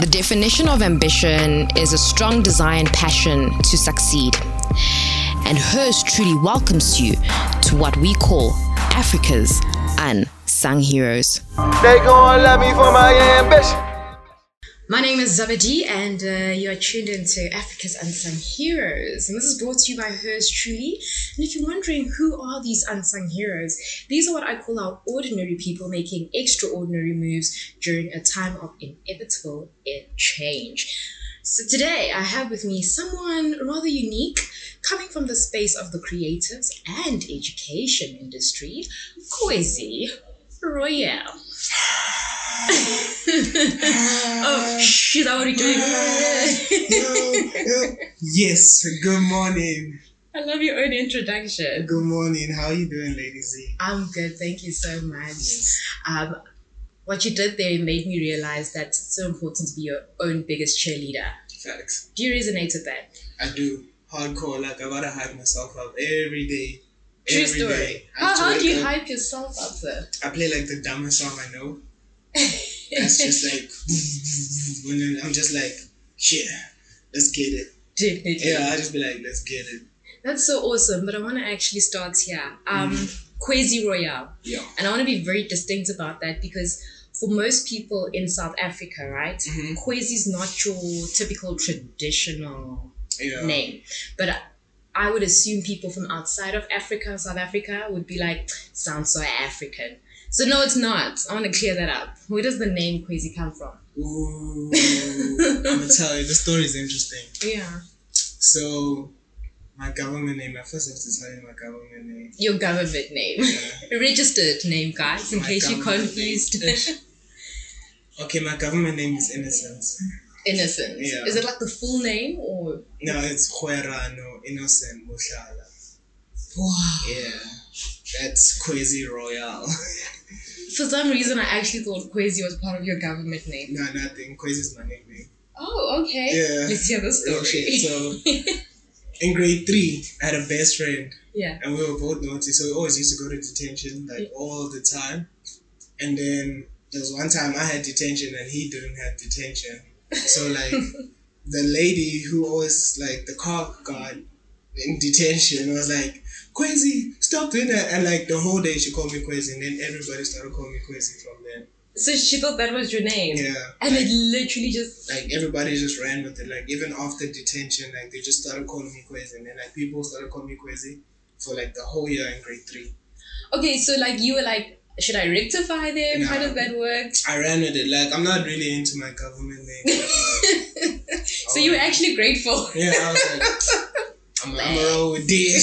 The definition of ambition is a strong desire and passion to succeed. And Hers Truly welcomes you to what we call Africa's Unsung Heroes. They gonna love me for my ambition. My name is Zabadi, and you are tuned into Africa's Unsung Heroes. And this is brought to you by Hers Truly. And if you're wondering who are these unsung heroes, these are what I call our ordinary people making extraordinary moves during a time of inevitable change. So today I have with me someone rather unique, coming from the space of the creatives and education industry, Kwezi Royale. Oh shit, I already doing it. Yes, good morning. I love your own introduction. Good morning, how are you doing, Lady Z? I'm good, thank you so much. Yes. What you did there made me realize that it's so important to be your own biggest cheerleader. Facts. Do you resonate with that? I do. Hardcore, like I gotta hype myself up every day. True every story. Day. How do you hype yourself up though? I play like the dumbest song I know. That's just like, and I'm just like, shit, yeah, let's get it. Definitely. Yeah, I just be like, let's get it. That's so awesome, but I want to actually start here. Kwezi Royale. Yeah. And I want to be very distinct about that because for most people in South Africa, right, mm-hmm. Kwezi's not your typical traditional name. But I would assume people from outside of Africa, South Africa, would be like, sounds so African. So no, it's not. I want to clear that up. Where does the name Kwezi come from? Ooh, I'm going to tell you, the story is interesting. Yeah. So... my government name. I first have to tell you my government name. Your government name. Yeah. Registered name, guys, in case you're confused. Okay, my government name is Innocent. Innocent. Yeah. Is it like the full name or? No, it's Kwezirano Innocent Moshala. Wow. Yeah. That's Kwezi Royale. For some reason, I actually thought Kwezi was part of your government name. No, nothing. Kwezi is my nickname. Oh, okay. Yeah. Let's hear the story. Okay, so... in grade 3, I had a best friend. Yeah. And we were both naughty, so we always used to go to detention, like, all the time. And then there was one time I had detention and he didn't have detention. So, like, the lady who always, like, the car guard in detention was like, Kwezi, stop doing that. And, like, the whole day she called me Kwezi, and then everybody started calling me Kwezi from then. So she thought that was your name? Yeah. And like, it literally just... like, everybody just ran with it. Like, even after detention, like, they just started calling me Kwezi. And then, like, people started calling me Kwezi for, like, the whole year in grade 3. Okay, so, like, you were like, should I rectify them? Nah, how does that work? I ran with it. Like, I'm not really into my government name. Like, so you were actually grateful? Yeah, I was like... I'm a roll with this.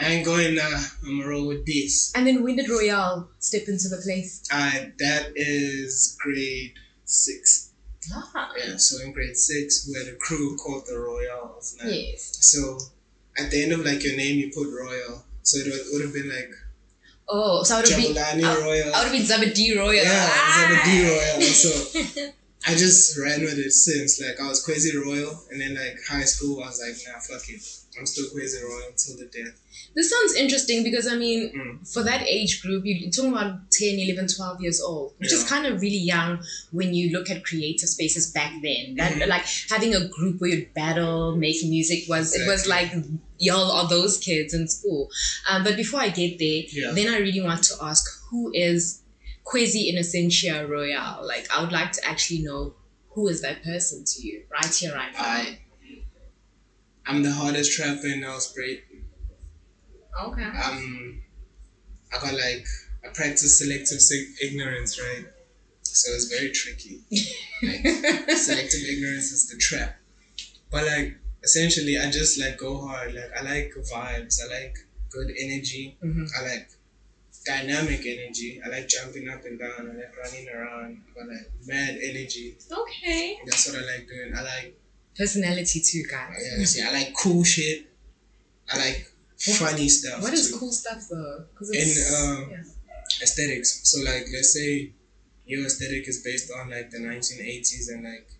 I ain't going now. I'm a roll with this. And then when did Royale step into the place? That is grade 6. Ah. Yeah, so in grade 6, we had a crew called the Royales. Like, yes. So at the end of like your name, you put Royal. So it would have been like... oh, so I would have been... Royal. I would have been Zabadi Royal. Yeah, Zabadi Royal. So... I just ran with it since, like, I was Kwezi Royale, and then, like, high school, I was like, nah, fuck it. I'm still Kwezi Royale until the death. This sounds interesting because, I mean, for that age group, you're talking about 10, 11, 12 years old, which is kind of really young when you look at creative spaces back then. That, like, having a group where you'd battle, make music, was exactly. It was like, y'all are those kids in school. But before I get there, then I really want to ask, who is... Kwezi Innocentia Royale. Like, I would like to actually know who is that person to you, right here, right now. I'm the hardest trapper in Ospreyton. Okay. I got like, I practice selective ignorance, right? So it's very tricky. Like, selective ignorance is the trap. But like, essentially, I just like go hard. Like, I like vibes. I like good energy. Mm-hmm. I like dynamic energy. I like jumping up and down. I like running around. I like mad energy. Okay. That's what I like doing. I like... personality too, guys. Yeah, see, I like cool shit. I like funny stuff. What is cool stuff though? Aesthetics. So like, let's say your aesthetic is based on like the 1980s and like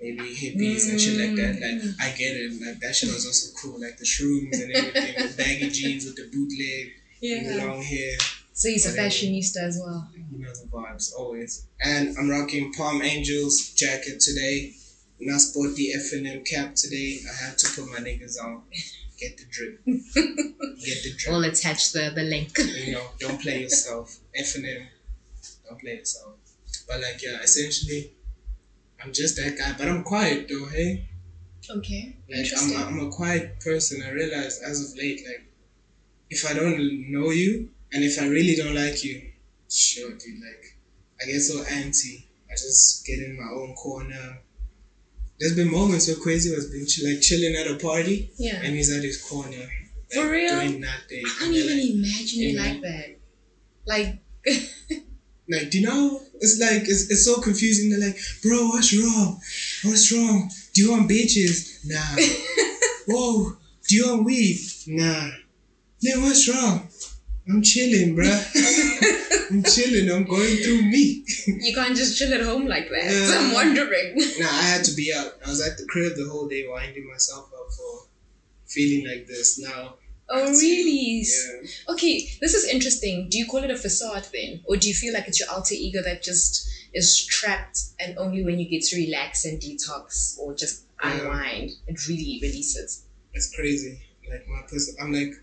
maybe hippies and shit like that. Like, I get it. Like, that shit was also cool. Like the shrooms and everything. The baggy jeans with the bootleg and the long hair. So he's a fashionista as well. You know the vibes, always. And I'm rocking Palm Angels jacket today. And I sport the FNM cap today. I had to put my niggas on. Get the drip. Get the drip. We'll attach the link. You know, don't play yourself. FNM, don't play yourself. But like, yeah, essentially, I'm just that guy. But I'm quiet though, hey? Okay, like I'm a quiet person. I realized as of late, like, if I don't know you, and if I really don't like you, sure, dude, like, I get so anti. I just get in my own corner. There's been moments where Kwezi was been chilling at a party, yeah, and he's at his corner, like, for real, doing nothing. I can't even imagine you like that. Like, like, do you know? It's like it's so confusing. They're like, bro, what's wrong? What's wrong? Do you want bitches? Nah. Whoa. Do you want weed? Nah. Then what's wrong? I'm chilling, bruh. I'm chilling. I'm going through me. You can't just chill at home like that. I'm wondering. Nah, I had to be out. I was at the crib the whole day winding myself up for feeling like this now. Oh, really? Yeah. Okay, this is interesting. Do you call it a facade then? Or do you feel like it's your alter ego that just is trapped and only when you get to relax and detox or just unwind, it really releases? It's crazy. Like, my personality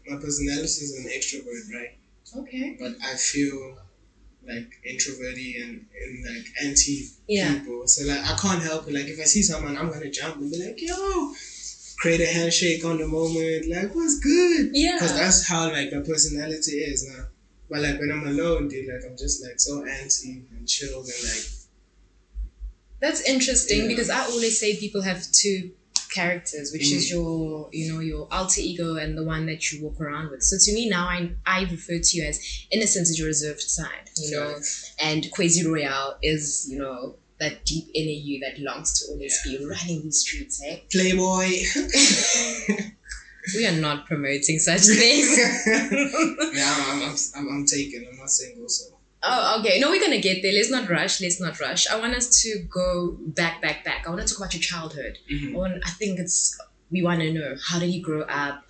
is an extrovert, right? Okay. But I feel like introverted and like anti people. So like, I can't help it. Like, if I see someone, I'm gonna jump and be like, yo, create a handshake on the moment, like, what's good? Yeah. Because that's how, like, my personality is now. But, like, when I'm alone, dude, like, I'm just, like, so antsy and chilled and, like... That's interesting, because I always say people have two characters, which is your, you know, your alter ego and the one that you walk around with. So, to me, now I refer to you as innocent is your reserved side, you know, and Kwezi Royale is, you know... that deep inner you that longs to always be running these streets, eh? Playboy. We are not promoting such things. Yeah, I'm taken. I'm not single, so. Oh, okay. No, we're gonna get there. Let's not rush. Let's not rush. I want us to go back. I want to talk about your childhood. Mm-hmm. We want to know, how did you grow up?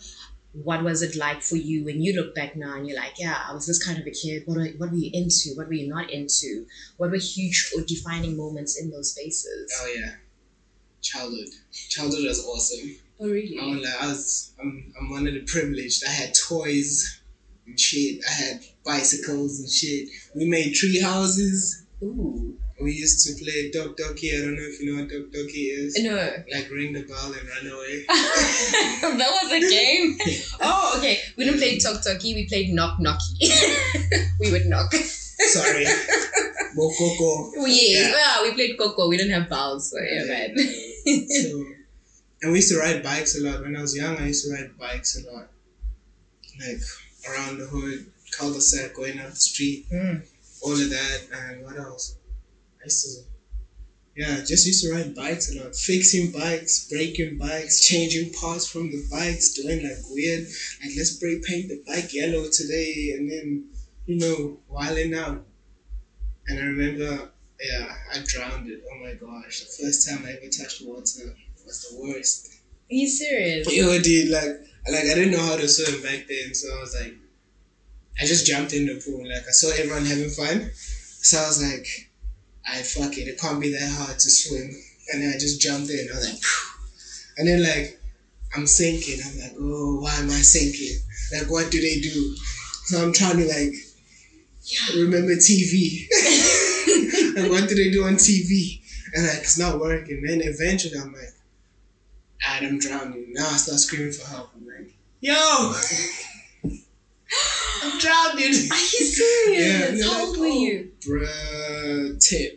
What was it like for you when you look back now and you're like, yeah, I was this kind of a kid. What were you into? What were you not into? What were huge or defining moments in those phases? Oh, yeah. Childhood was awesome. Oh, really? I'm one of the privileged. I had toys and shit. I had bicycles and shit. We made tree houses. Ooh. We used to play Dok Doki. I don't know if you know what Dok Doki is. No. Like, ring the bell and run away. That was a game? Oh, okay. We didn't play Tok Doki. We played Knock Knocky. We would knock. Sorry. Bokoko. We played Coco. We didn't have bells. So yeah, man. So, and we used to ride bikes a lot. When I was young, I used to ride bikes a lot. Like, around the hood, cul-de-sac, going up the street, all of that. And what else? I just used to ride bikes a lot, fixing bikes, breaking bikes, changing parts from the bikes, doing like weird, like, let's spray paint the bike yellow today, and then, you know, wilding out. And I remember, I drowned it. Oh my gosh, the first time I ever touched water was the worst. Are you serious? Yo, dude, like I didn't know how to swim back then, so I was like, I just jumped in the pool. Like, I saw everyone having fun, so I was like, fuck it can't be that hard to swim. And then I just jumped in. I was like, phew. And then, like, I'm sinking. I'm like, oh, why am I sinking? Like, what do they do? So I'm trying to, like, remember TV. Like, what do they do on TV? And, like, it's not working. Then eventually I'm like, I'm drowning. Now I start screaming for help. I'm like, yo! I'm drowning. Are you serious? Yeah, how old were you? Bruh, 10.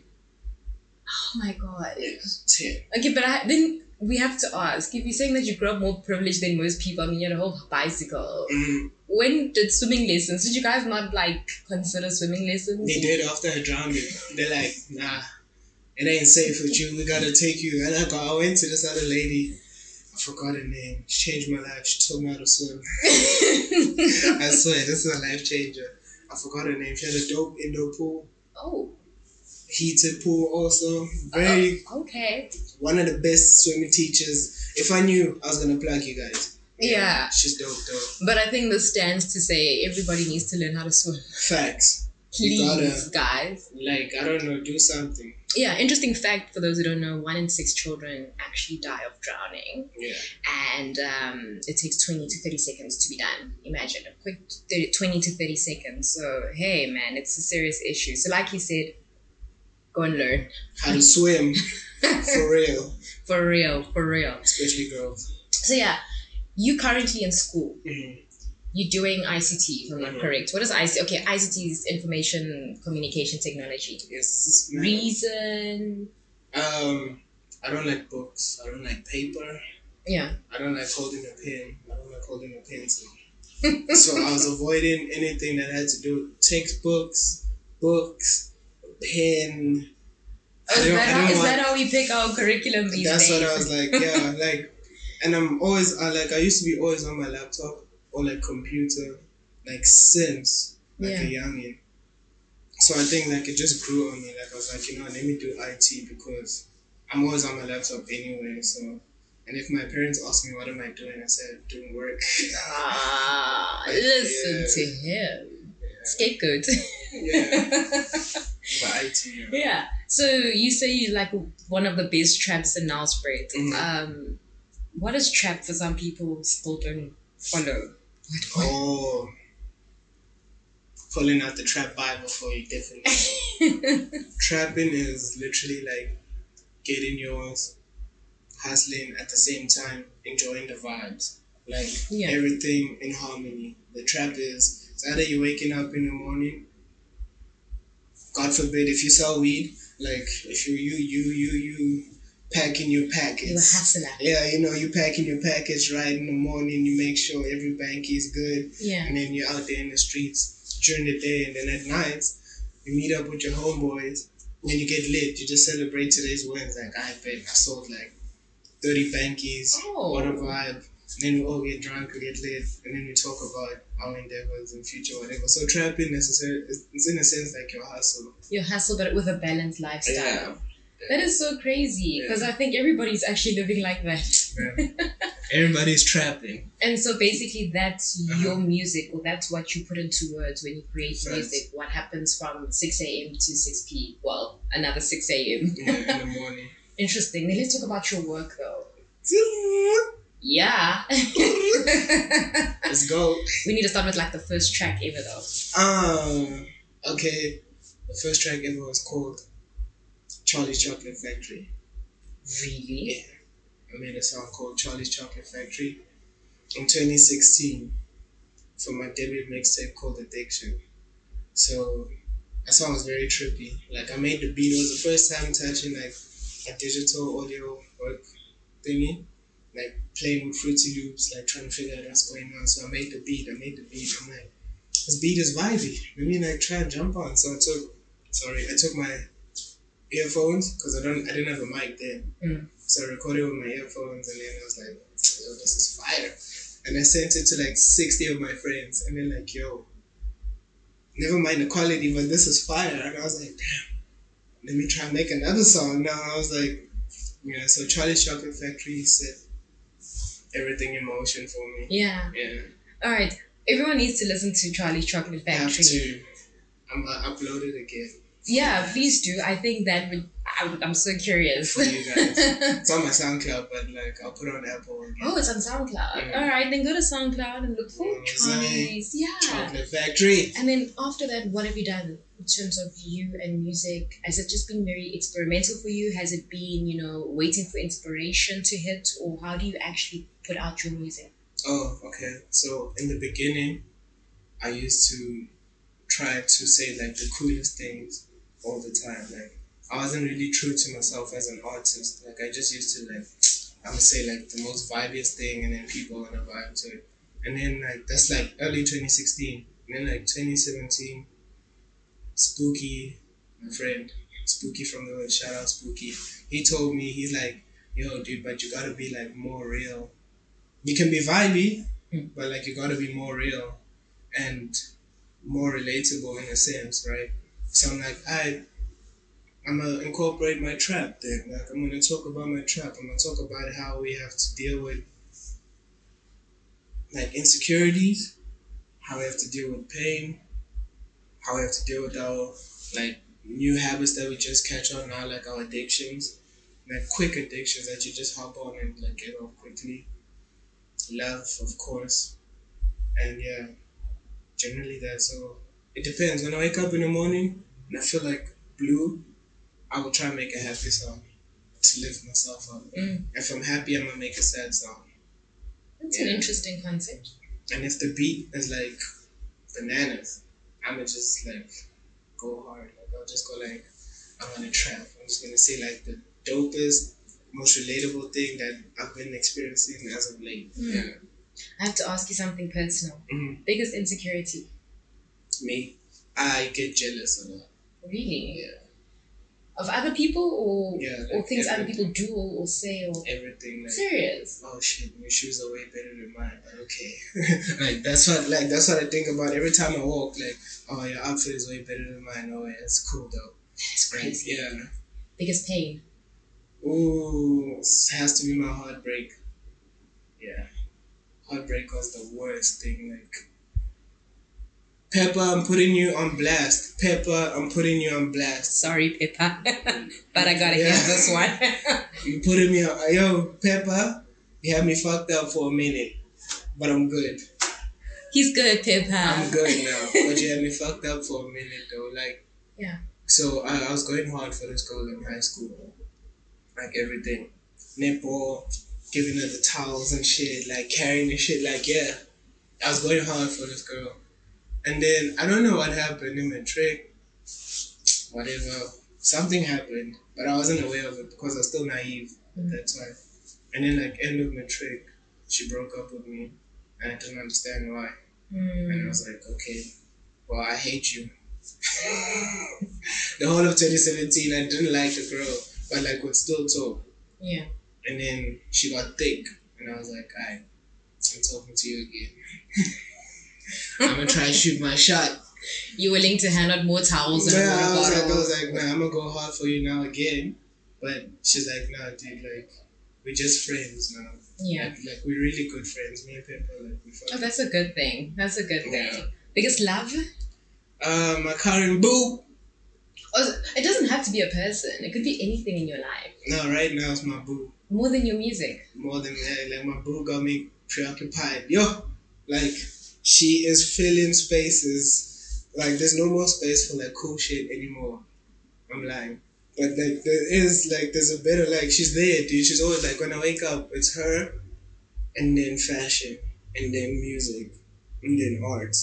Oh my god. Yeah, 10. Okay, but then we have to ask, if you're saying that you grew up more privileged than most people, I mean, you had a whole bicycle. Mm-hmm. When did swimming lessons, did you guys not, like, consider swimming lessons? They did after I drowned it. They're like, nah, it ain't safe with you. We gotta take you. And I went to this other lady. I forgot her name. She changed my life. She taught me how to swim. I swear, this is a life changer. I forgot her name. She had a dope indoor pool. Oh. Heated pool also. Very. Okay. One of the best swimming teachers. If I knew, I was going to plug you guys. Yeah. She's dope, though. But I think this stands to say everybody needs to learn how to swim. Facts. Please, you gotta, guys. Like, I don't know, do something. Yeah, interesting fact for those who don't know, 1 in 6 children actually die of drowning. Yeah. And it takes 20 to 30 seconds to be done. Imagine a quick 20 to 30 seconds. So, hey, man, it's a serious issue. So, like you said, go and learn. How to swim. For real. For real, for real. Especially girls. So, yeah, you currently in school. Mm-hmm. You're doing ICT, if I'm not correct. What is ICT? Okay, ICT is information communication technology. Yes. Reason? I don't like books. I don't like paper. Yeah. I don't like holding a pen. I don't like holding a pencil. So I was avoiding anything that had to do with textbooks, books, pen. Oh, is that how we pick our curriculum these days? That's what I was like, yeah. Like, and I'm always, I used to be always on my laptop. Or like computer, like Sims, like a youngin. So I think like it just grew on me. Like I was like, you know, let me do IT because I'm always on my laptop anyway. So, and if my parents ask me what am I doing, I said doing work. Like, listen to him, scapegoat. Yeah, but IT. Yeah. Yeah. So you say you like one of the best traps in Nelspruit. What is trap for some people still don't follow? Oh, pulling out the trap Bible for you, definitely. Trapping is literally like getting yours, hustling at the same time, enjoying the vibes, like everything in harmony. The trap is it's either you're waking up in the morning, God forbid, if you sell weed, like if you packing your packets. You're a hustler. Yeah, you know, you packing your packets right in the morning, you make sure every bank is good. Yeah. And then you're out there in the streets during the day, and then at night, you meet up with your homeboys, and you get lit. You just celebrate today's wins. Like, I bet I sold like 30 bankies. Oh. What a vibe. And then we all get drunk, we get lit, and then we talk about our endeavors in future, whatever. So trapping necessarily, it's in a sense like your hustle. Your hustle, but with a balanced lifestyle. Yeah. That is so crazy because I think everybody's actually living like that. Yeah. Everybody's trapping. And so basically that's your music, or that's what you put into words when you create music. What happens from 6 a.m. to 6 p.m. Well, another 6 a.m. Yeah, in the morning. Interesting. Now let's talk about your work though. Yeah. Let's go. We need to start with like the first track ever though. Okay. The first track ever was called Charlie's Chocolate Factory. Really? Yeah. I made a song called Charlie's Chocolate Factory in 2016 for my debut mixtape called Addiction. So that song was very trippy. Like I made the beat. It was the first time touching like a digital audio work thingy. Like playing with Fruity Loops, like trying to figure out what's going on. So I made the beat. I'm like, this beat is vibey. Let me like try and jump on. So I took my earphones, because I didn't have a mic then. So I recorded with my earphones, and then I was like, yo, this is fire. And I sent it to like 60 of my friends, and they're like, yo, never mind the quality, but this is fire. And I was like, damn, let me try and make another song now. I was like, yeah. So Charlie's Chocolate Factory set everything in motion for me. Yeah. Alright, everyone needs to listen to Charlie's Chocolate Factory. I have to. I'm going to upload it again. Yeah, please do. I think that I'm so curious. For you guys. It's on my SoundCloud, but like I'll put it on Apple again. Oh, it's on SoundCloud. Yeah. All right, then go to SoundCloud and look for Charlie's. Yeah. Chocolate Factory. And then after that, what have you done in terms of you and music? Has it just been very experimental for you? Has it been, you know, waiting for inspiration to hit? Or how do you actually put out your music? Oh, okay. So in the beginning, I used to try to say like the coolest things all the time. Like I wasn't really true to myself as an artist. Like I just used to like I would say like the most vibiest thing, and then people wanna vibe to it. And then like that's like early 2016. And then like 2017, Spooky, my friend, Spooky from the world, shout out Spooky. He told me, he's like, yo dude, but you gotta be like more real. You can be vibey, but like you gotta be more real and more relatable in a sense, right? So I'm like, I'm going to incorporate my trap then. Like, I'm going to talk about my trap. I'm going to talk about how we have to deal with like insecurities, how we have to deal with pain, how we have to deal with our like new habits that we just catch on now, like our addictions, like quick addictions that you just hop on and like get off quickly. Love, of course, and yeah, generally that. So it depends. When I wake up in the morning and I feel like blue, I will try and make a happy song to lift myself up. If I'm happy, I'm gonna make a sad song. That's an interesting concept. And if the beat is like bananas, I'ma just like go hard. Like I'll just go like, I'm gonna trap. I'm just gonna say like the dopest, most relatable thing that I've been experiencing as of late. Yeah. I have to ask you something personal. Biggest insecurity? Me. I get jealous a lot. Really? Yeah. Of other people or like or things other people do or say or everything like, serious. Oh shit, your shoes are way better than mine, but okay. that's what I think about every time I walk, like, oh, your outfit is way better than mine. Oh yeah, it's cool though. It's crazy. Yeah. Biggest pain. Ooh, it has to be my heartbreak. Yeah. Heartbreak was the worst thing, like Peppa, I'm putting you on blast. Peppa, I'm putting you on blast. Sorry, Peppa, but I gotta get this one. You putting me on, yo, Peppa, you had me fucked up for a minute, but I'm good. He's good, Peppa. I'm good now, but you had me fucked up for a minute though, like. Yeah. So I was going hard for this girl in high school, like everything, netball, giving her the towels and shit, like carrying the shit, like yeah, I was going hard for this girl. And then, I don't know what happened in my trick, whatever, something happened, but I wasn't aware of it because I was still naive at that time. And then like end of my trick, she broke up with me and I didn't understand why. And I was like, okay, well, I hate you. The whole of 2017, I didn't like the girl, but like would still talk. Yeah. And then she got thick and I was like, alright, I'm talking to you again. I'm gonna try and shoot my shot. You willing to hand out more towels and more bottles? I was like, nah, I'm gonna go hard for you now again. But she's like, nah, dude, like, we're just friends now. Yeah. Like we're really good friends. Me and Peppa, like, we're fine. Oh, that's a good thing. That's a good thing. Biggest love? My current boo. Oh, it doesn't have to be a person. It could be anything in your life. No, right now it's my boo. More than your music? More than, like, my boo got me preoccupied. Yo! Like... she is filling spaces, like there's no more space for like cool shit anymore. I'm lying, but like there is, like there's a better, like she's there, dude. She's always like, when I wake up, it's her, and then fashion, and then music, and then art,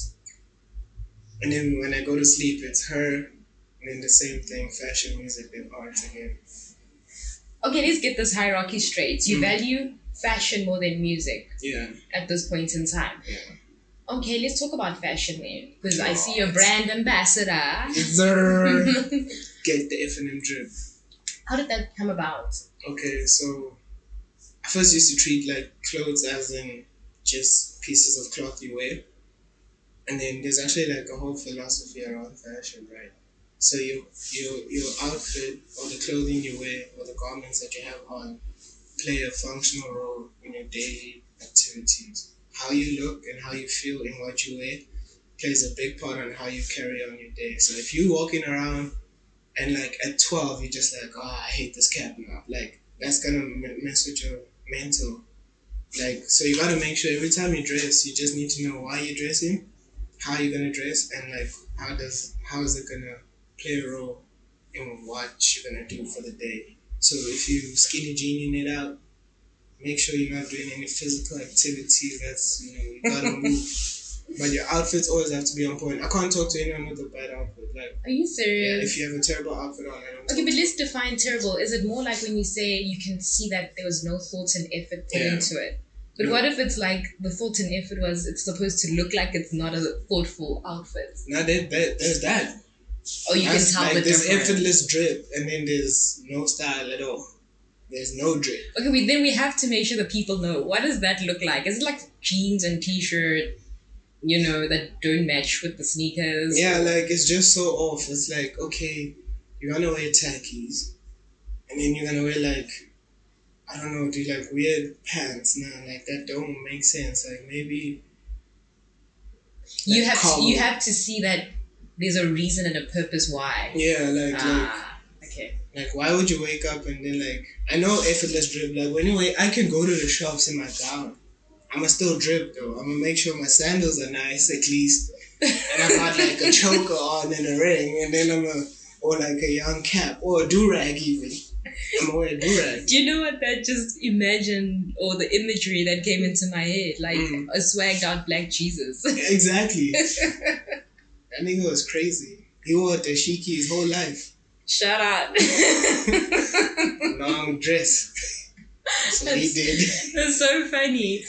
and then when I go to sleep, it's her, and then the same thing, fashion, music, then art again. Okay, let's get this hierarchy straight. You value fashion more than music. Yeah. At this point in time. Yeah. Okay, let's talk about fashion then, because I see you're brand ambassador. Get the FNM drip. How did that come about? Okay, so I first used to treat like clothes as in just pieces of cloth you wear. And then there's actually like a whole philosophy around fashion, right? So your outfit or the clothing you wear or the garments that you have on play a functional role in your daily activities. How you look and how you feel in what you wear plays a big part on how you carry on your day. So if you're walking around and like at 12, you're just like, oh, I hate this cap now. Like that's gonna mess with your mental. Like, so you gotta make sure every time you dress, you just need to know why you're dressing, how you're gonna dress, and like how is it gonna play a role in what you're gonna do for the day. So if you skinny jeaning it out, make sure you're not doing any physical activity that's, you gotta move. But your outfits always have to be on point. I can't talk to anyone with a bad outfit. Like, are you serious? Yeah, if you have a terrible outfit on, okay, but let's define terrible. Is it more like when you say you can see that there was no thought and effort put into it? But what if it's like the thought and effort was, it's supposed to look like it's not a thoughtful outfit? No, there's that. Oh, you that's, can tell like, the there's difference. Effortless drip and then there's no style at all. There's no drip. Okay, then we have to make sure the people know. What does that look like? Is it like jeans and t-shirt, that don't match with the sneakers? Yeah, like it's just so off. It's like, okay, you're gonna wear khakis, and then you're gonna wear like, I I don't know, do like weird pants now, like that don't make sense. Like maybe like you have to see that there's a reason and a purpose why. Yeah, like okay. Like why would you wake up and then like I know effortless drip, like anyway I can go to the shops in my gown. I'ma still drip though. I'ma make sure my sandals are nice at least. And I've got like a choker on and a ring, and then or like a young cap or a do-rag even. I'm gonna wear a do-rag. Do you know what that just imagined or the imagery that came into my head? Like a swagged out black Jesus. Exactly. That nigga was crazy. He wore dashiki his whole life. Shut up. Long dress. That's what he did. That's so funny.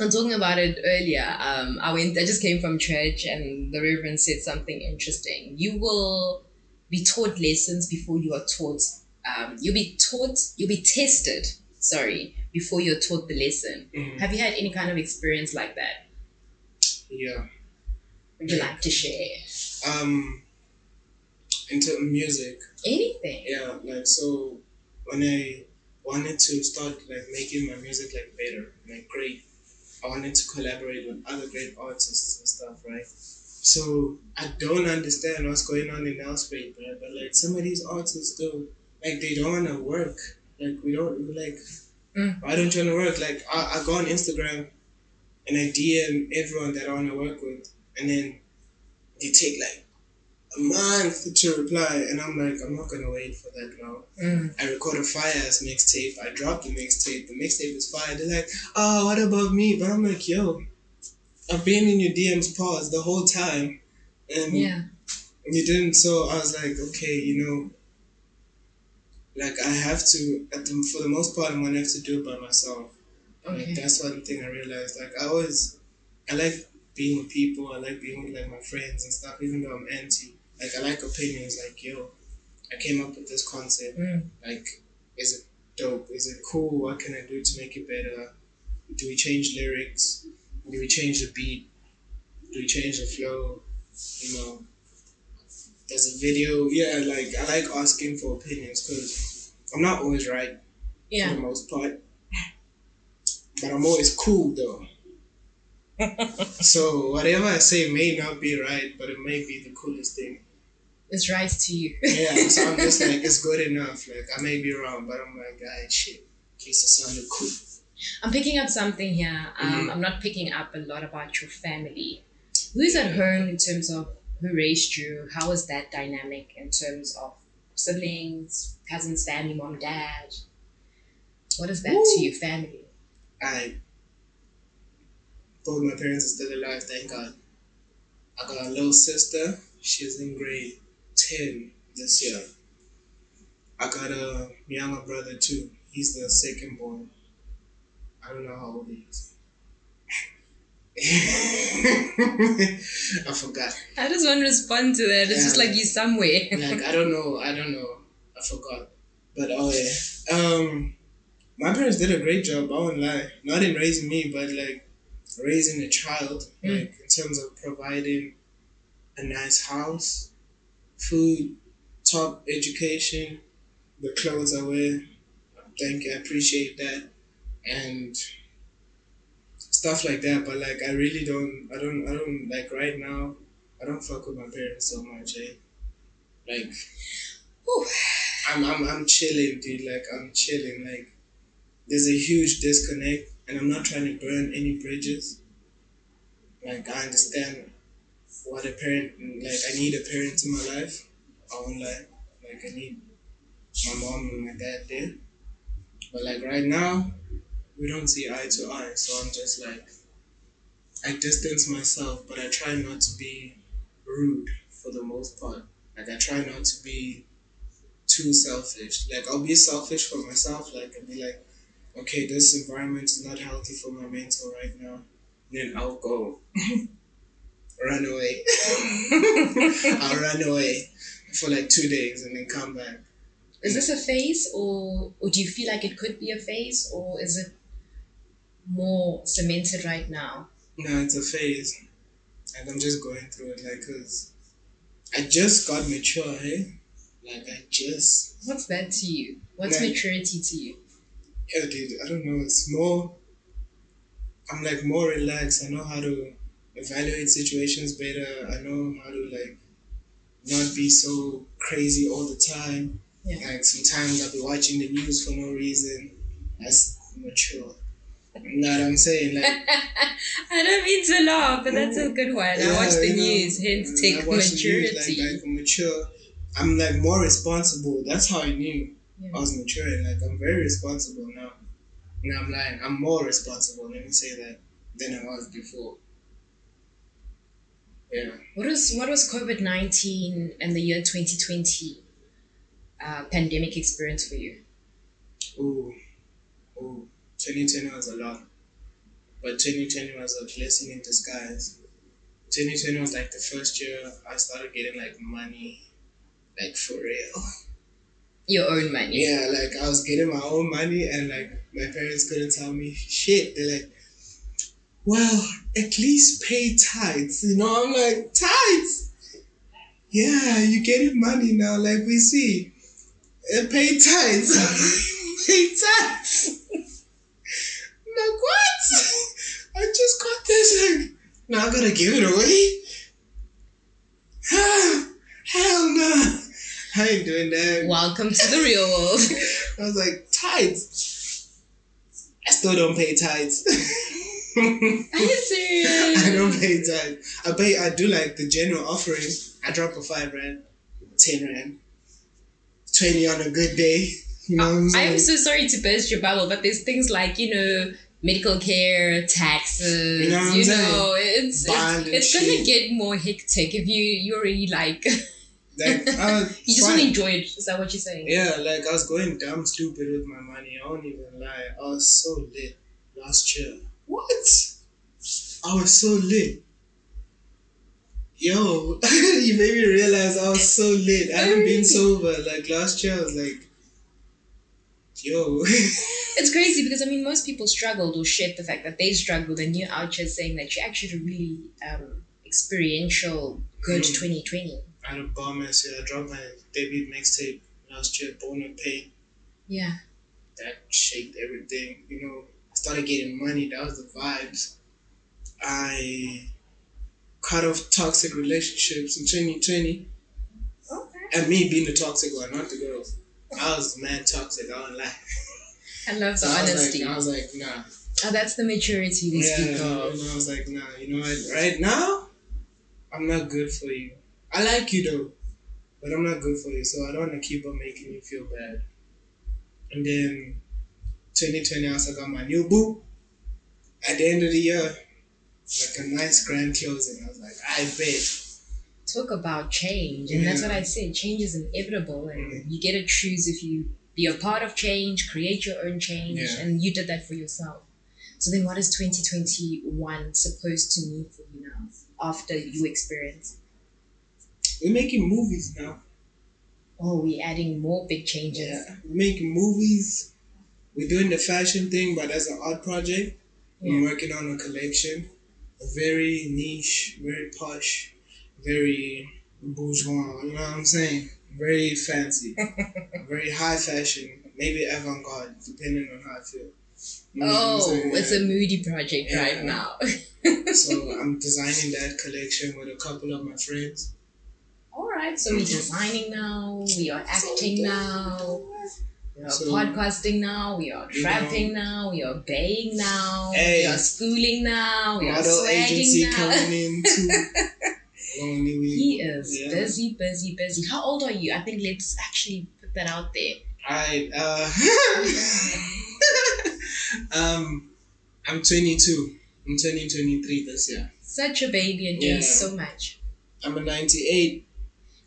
I'm talking about it earlier. I just came from church and the Reverend said something interesting. You will be taught lessons before you are taught. You'll be tested. Sorry, before you're taught the lesson. Mm-hmm. Have you had any kind of experience like that? Yeah. Would you like to share? Into music. Anything. Yeah, like so. When I wanted to start like making my music like better, like great. I wanted to collaborate with other great artists and stuff, right? So I don't understand what's going on in Nelspruit, but like some of these artists do, like they don't want to work. Like we don't like. Why don't you want to work? Like I go on Instagram, and I DM everyone that I want to work with, and then they take like a month to reply, and I'm like, I'm not gonna wait for that now. I record a fire-ass mixtape, I drop the mixtape, is fire. They're like, oh, what about me? But I'm like, yo, I've been in your DMs paused the whole time, and you didn't. So I was like, okay, like I have to, for the most part, I'm gonna have to do it by myself. Okay. Like that's one thing I realized. Like I like being with people, I like being with like my friends and stuff, even though I'm anti. Like, I like opinions, like, yo, I came up with this concept, like, is it dope, is it cool, what can I do to make it better, do we change lyrics, do we change the beat, do we change the flow, there's a video, like, I like asking for opinions, because I'm not always right, for the most part, but I'm always cool, though. So whatever I say may not be right, but it may be the coolest thing. It's right to you. Yeah, so I'm just like, it's good enough. Like I may be wrong, but I'm like, alright, shit. At least it sounded cool. I'm picking up something here. I'm not picking up a lot about your family. Who's at home in terms of who raised you? How was that dynamic in terms of siblings, cousins, family, mom, dad? What is that to your family? Both my parents are still alive, thank God. I got a little sister. She's in grade 10 this year. I got a younger brother too. He's the second born. I don't know how old he is. I forgot. How does one respond to that? It's just like you somewhere. Like, I don't know. I forgot. But my parents did a great job, I won't lie. Not in raising me, but like, raising a child, like in terms of providing a nice house, food, top education, the clothes I wear. Thank you, I appreciate that, and stuff like that. But like, I really don't. I don't like right now. I don't fuck with my parents so much. Like, whew, I'm chilling, dude. Like I'm chilling. Like there's a huge disconnect. And I'm not trying to burn any bridges. Like, I understand what a parent, like, I need a parent in my life. I won't lie. Like, I need my mom and my dad there. But, like, right now, we don't see eye to eye. So I'm just like, I distance myself, but I try not to be rude for the most part. Like, I try not to be too selfish. Like, I'll be selfish for myself. Like, I'll be like, okay, this environment is not healthy for my mental right now, then I'll go. Run away. I'll run away for like 2 days and then come back. Is this a phase or do you feel like it could be a phase, or is it more cemented right now? No, it's a phase. And I'm just going through it, like, because I just got mature, Like, I just... What's that to you? What's maturity to you? yeah, dude, I don't know. It's more, I'm like more relaxed. I know how to evaluate situations better. I know how to like not be so crazy all the time. Yeah. Like sometimes I'll be watching the news for no reason. That's mature. No, I'm saying like I don't mean to laugh, but that's a good one. Yeah, I watch the news, hence take maturity. Like mature. I'm like more responsible. That's how I knew I was maturing. Like I'm very responsible now. And I'm lying. I'm more responsible. Let me say that than I was before. Yeah. What was COVID-19 and the year 2020 pandemic experience for you? Ooh. 2020 was a lot, but 2020 was a blessing in disguise. 2020 was like the first year I started getting like money, like for real. Your own money? Yeah, like I was getting my own money and like my parents couldn't tell me shit. They're like, well, at least pay tithes, you know? I'm like, tithes? Yeah, you're getting money now, like we see. Pay tithes. Pay tithes. Like, what? I just got this, like, now I gotta give it away? Hell no. I ain't doing that. Welcome to the real world. I was like, tithes? I still don't pay tithes. Are you serious? I don't pay tithes. I do like the general offering. I drop a 5 rand, 10 rand, 20 on a good day. You know what I'm saying? I'm so sorry to burst your bubble, but there's things like, you know, medical care, taxes, you know, it's gonna get more hectic if you're already like you just want to enjoy it. Is that what you're saying? Yeah, like I was going dumb stupid with my money. I won't even lie. I was so lit last year. What? I was so lit. Yo, you made me realize I was so lit. I haven't been sober. Like last year I was like, yo. It's crazy because I mean most people struggled or shared the fact that they struggled, and you're out here saying that you actually had a really experiential good 2020. I had a bomb ass year. I dropped my debut mixtape last year, Born in Pain. Yeah. That shaped everything, you know. I started getting money, that was the vibes. I cut off toxic relationships in 2020. Okay. And me being the toxic one, not the girls. I was mad toxic, I don't lie. I love the honesty. I was like, nah. Oh, that's the maturity these people. And I was like, nah, you know what, right now, I'm not good for you. I like you though, but I'm not good for you, so I don't want to keep on making you feel bad. And then 2020, I also got my new boo. At the end of the year, like a nice grand closing. I was like, I bet. Talk about change, and that's what I said. Change is inevitable, and you get to choose if you be a part of change, create your own change, and you did that for yourself. So then what is 2021 supposed to mean for you now, after your experience? We're making movies now. Oh, we're adding more big changes. Yeah. We're making movies. We're doing the fashion thing, but that's an art project. Yeah. We're working on a collection. A very niche, very posh, very bourgeois, you know what I'm saying? Very fancy, very high fashion, maybe avant-garde, depending on how I feel. You know it's a moody project right now. So I'm designing that collection with a couple of my friends. All right, so we're designing now, we are acting now, we are podcasting now, we are trapping now, we are baying now, we are schooling now, we are swagging now. Model agency coming in too. He is busy. How old are you? I think let's actually put that out there. Alright, I'm 22. I'm turning 23 this year. Such a baby and doing so much. I'm a 98.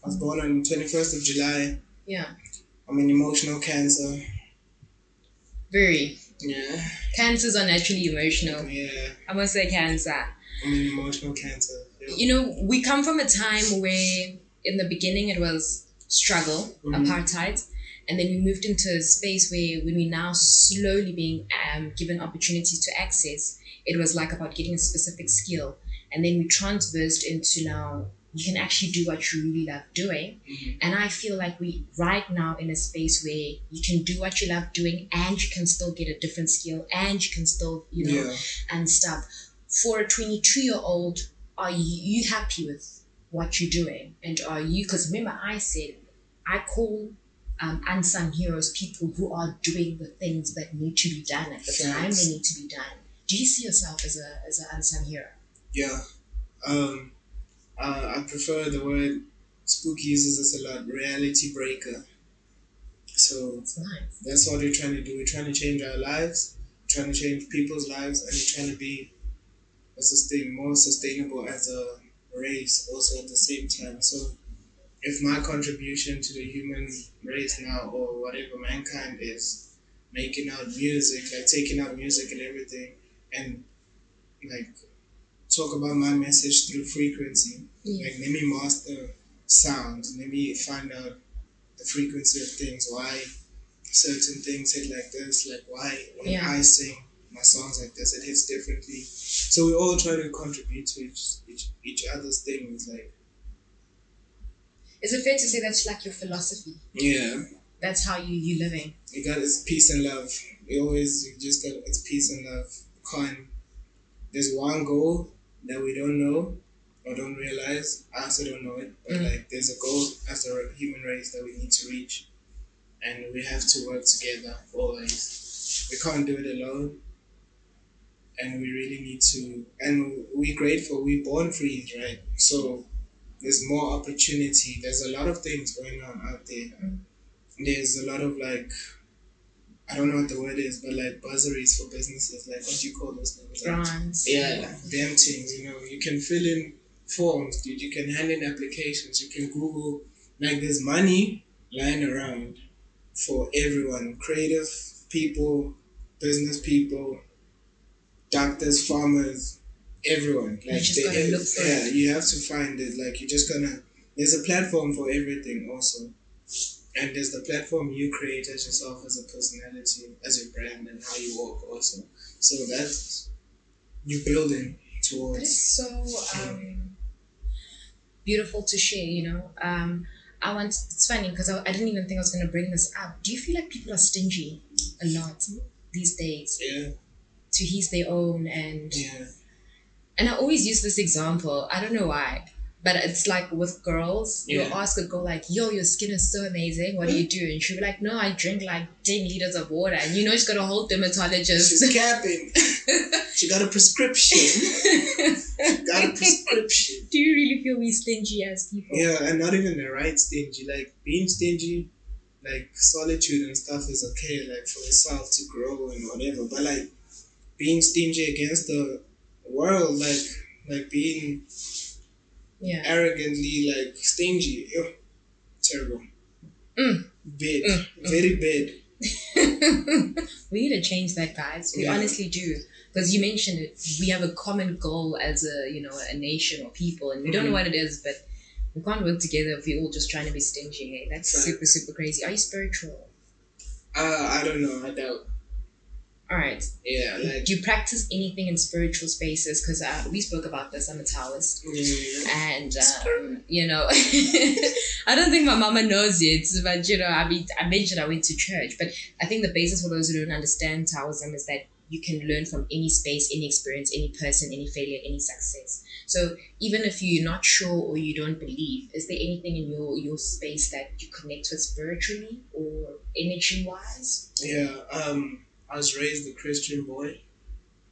I was born on the 21st of July. Yeah. I'm an emotional cancer. Very. Yeah. Cancers are naturally emotional. Yeah. I must say cancer. I'm an emotional cancer. You know, we come from a time where in the beginning it was struggle, apartheid, and then we moved into a space where when we're now slowly being given opportunities to access, it was like about getting a specific skill. And then we transversed into now you can actually do what you really love doing. Mm-hmm. And I feel like we right now in a space where you can do what you love doing and you can still get a different skill and you can still, you know, and stuff. For a 22-year-old, are you happy with what you're doing? And are you, because remember I said, I call unsung heroes people who are doing the things that need to be done at the time they need to be done. Do you see yourself as an unsung hero? Yeah. I prefer the word, Spooky uses this a lot, reality breaker. So that's nice. That's what we're trying to do. We're trying to change our lives, trying to change people's lives, and we're trying to be more sustainable as a race also at the same time. So if my contribution to the human race now or whatever mankind is making out music, like taking out music and everything, and like talk about my message through frequency, like let me master sound, let me find out the frequency of things, why certain things hit like this, like why when I sing my songs like this, it hits differently. So we all try to contribute to each other's things, like. Is it fair to say that's like your philosophy? Yeah. That's how you living. It's peace and love. It's peace and love. There's one goal that we don't know or don't realize. I also don't know it, but like there's a goal as a human race that we need to reach, and we have to work together always. We can't do it alone, and we really need to. And we're grateful. We're born free, right? So. There's more opportunity. There's a lot of things going on out there. There's a lot of like, I don't know what the word is, but like bursaries for businesses. Like what do you call those things? Grants. Like, like them things. You know, you can fill in forms, dude. You can hand in applications. You can Google. Like there's money lying around for everyone. Creative people, business people, doctors, farmers. Everyone, like you have to find it. Like you're just gonna. There's a platform for everything, also, and there's the platform you create as yourself, as a personality, as your brand, and how you walk, also. So that you're building towards. It's so beautiful to share. You know, it's funny because I didn't even think I was gonna bring this up. Do you feel like people are stingy a lot these days? Yeah. To each their own, and. Yeah. And I always use this example, I don't know why, but it's like with girls, you'll ask a girl like, yo, your skin is so amazing, what do you do? And she'll be like, no, I drink like 10 liters of water. And you know she's got a whole dermatologist. She's capping. She got a prescription. Do you really feel we stingy as people? Yeah, and not even the right stingy. Like being stingy, like solitude and stuff is okay, like for yourself to grow and whatever. But like being stingy against the world, like being arrogantly like stingy, terrible, very bad. We need to change that, guys. We honestly do, because you mentioned it. We have a common goal as a nation or people, and we don't know what it is, but we can't work together if we're all just trying to be stingy. Hey, that's super super crazy. Are you spiritual? I don't know. I doubt. All right. Yeah. Like, do you practice anything in spiritual spaces? Because we spoke about this. I'm a Taoist, and you know, I don't think my mama knows it, but you know, I mentioned I went to church, but I think the basis for those who don't understand Taoism is that you can learn from any space, any experience, any person, any failure, any success. So even if you're not sure or you don't believe, is there anything in your space that you connect with spiritually or energy wise? Yeah. I was raised a Christian boy,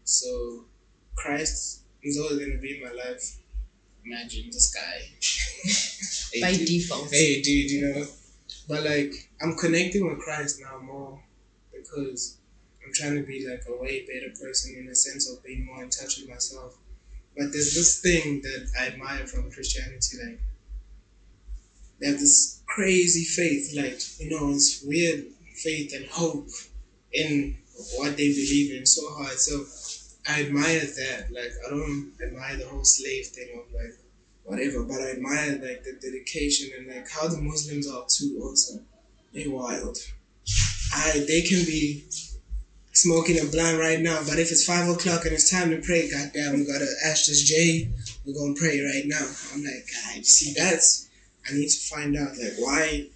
so Christ is always going to be in my life. Imagine the sky. By default. Hey, dude, you know. But, like, I'm connecting with Christ now more because I'm trying to be, like, a way better person in the sense of being more in touch with myself. But there's this thing that I admire from Christianity, like, they have this crazy faith, like, you know, it's weird faith and hope in what they believe in so hard. So I admire that. Like, I don't admire the whole slave thing of like whatever, but I admire like the dedication and like how the Muslims are too also. They're wild. They can be smoking a blunt right now, but if it's 5 o'clock and it's time to pray, goddamn, we gotta ask this Jay, we're gonna pray right now. I'm like, God, see, that's, I need to find out, like, why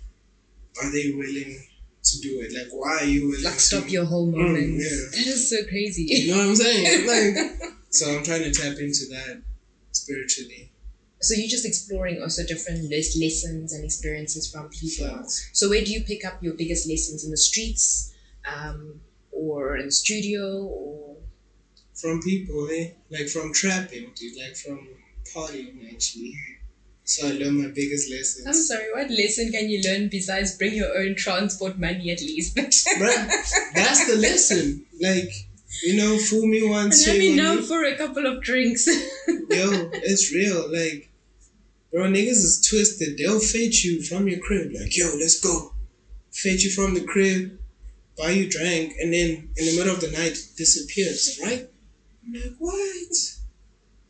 are they willing to do it? Like, why are you willing to stop your whole morning? Yeah. That is so crazy. You know what I'm saying? Like, so I'm trying to tap into that spiritually. So you're just exploring also different lessons and experiences from people. Facts. So where do you pick up your biggest lessons? In the streets, or in the studio, or from people, eh? Like from trapping, dude. Like from partying, actually. So I learned my biggest lessons. I'm sorry, what lesson can you learn besides bring your own transport money at least? Right, that's the lesson. Like, you know, fool me once, shame on me. Let me know for a couple of drinks. Yo, it's real. Like, bro, niggas is twisted. They'll fetch you from your crib. Like, yo, let's go. Fetch you from the crib, buy you drink, and then in the middle of the night disappears, right? I'm like, what?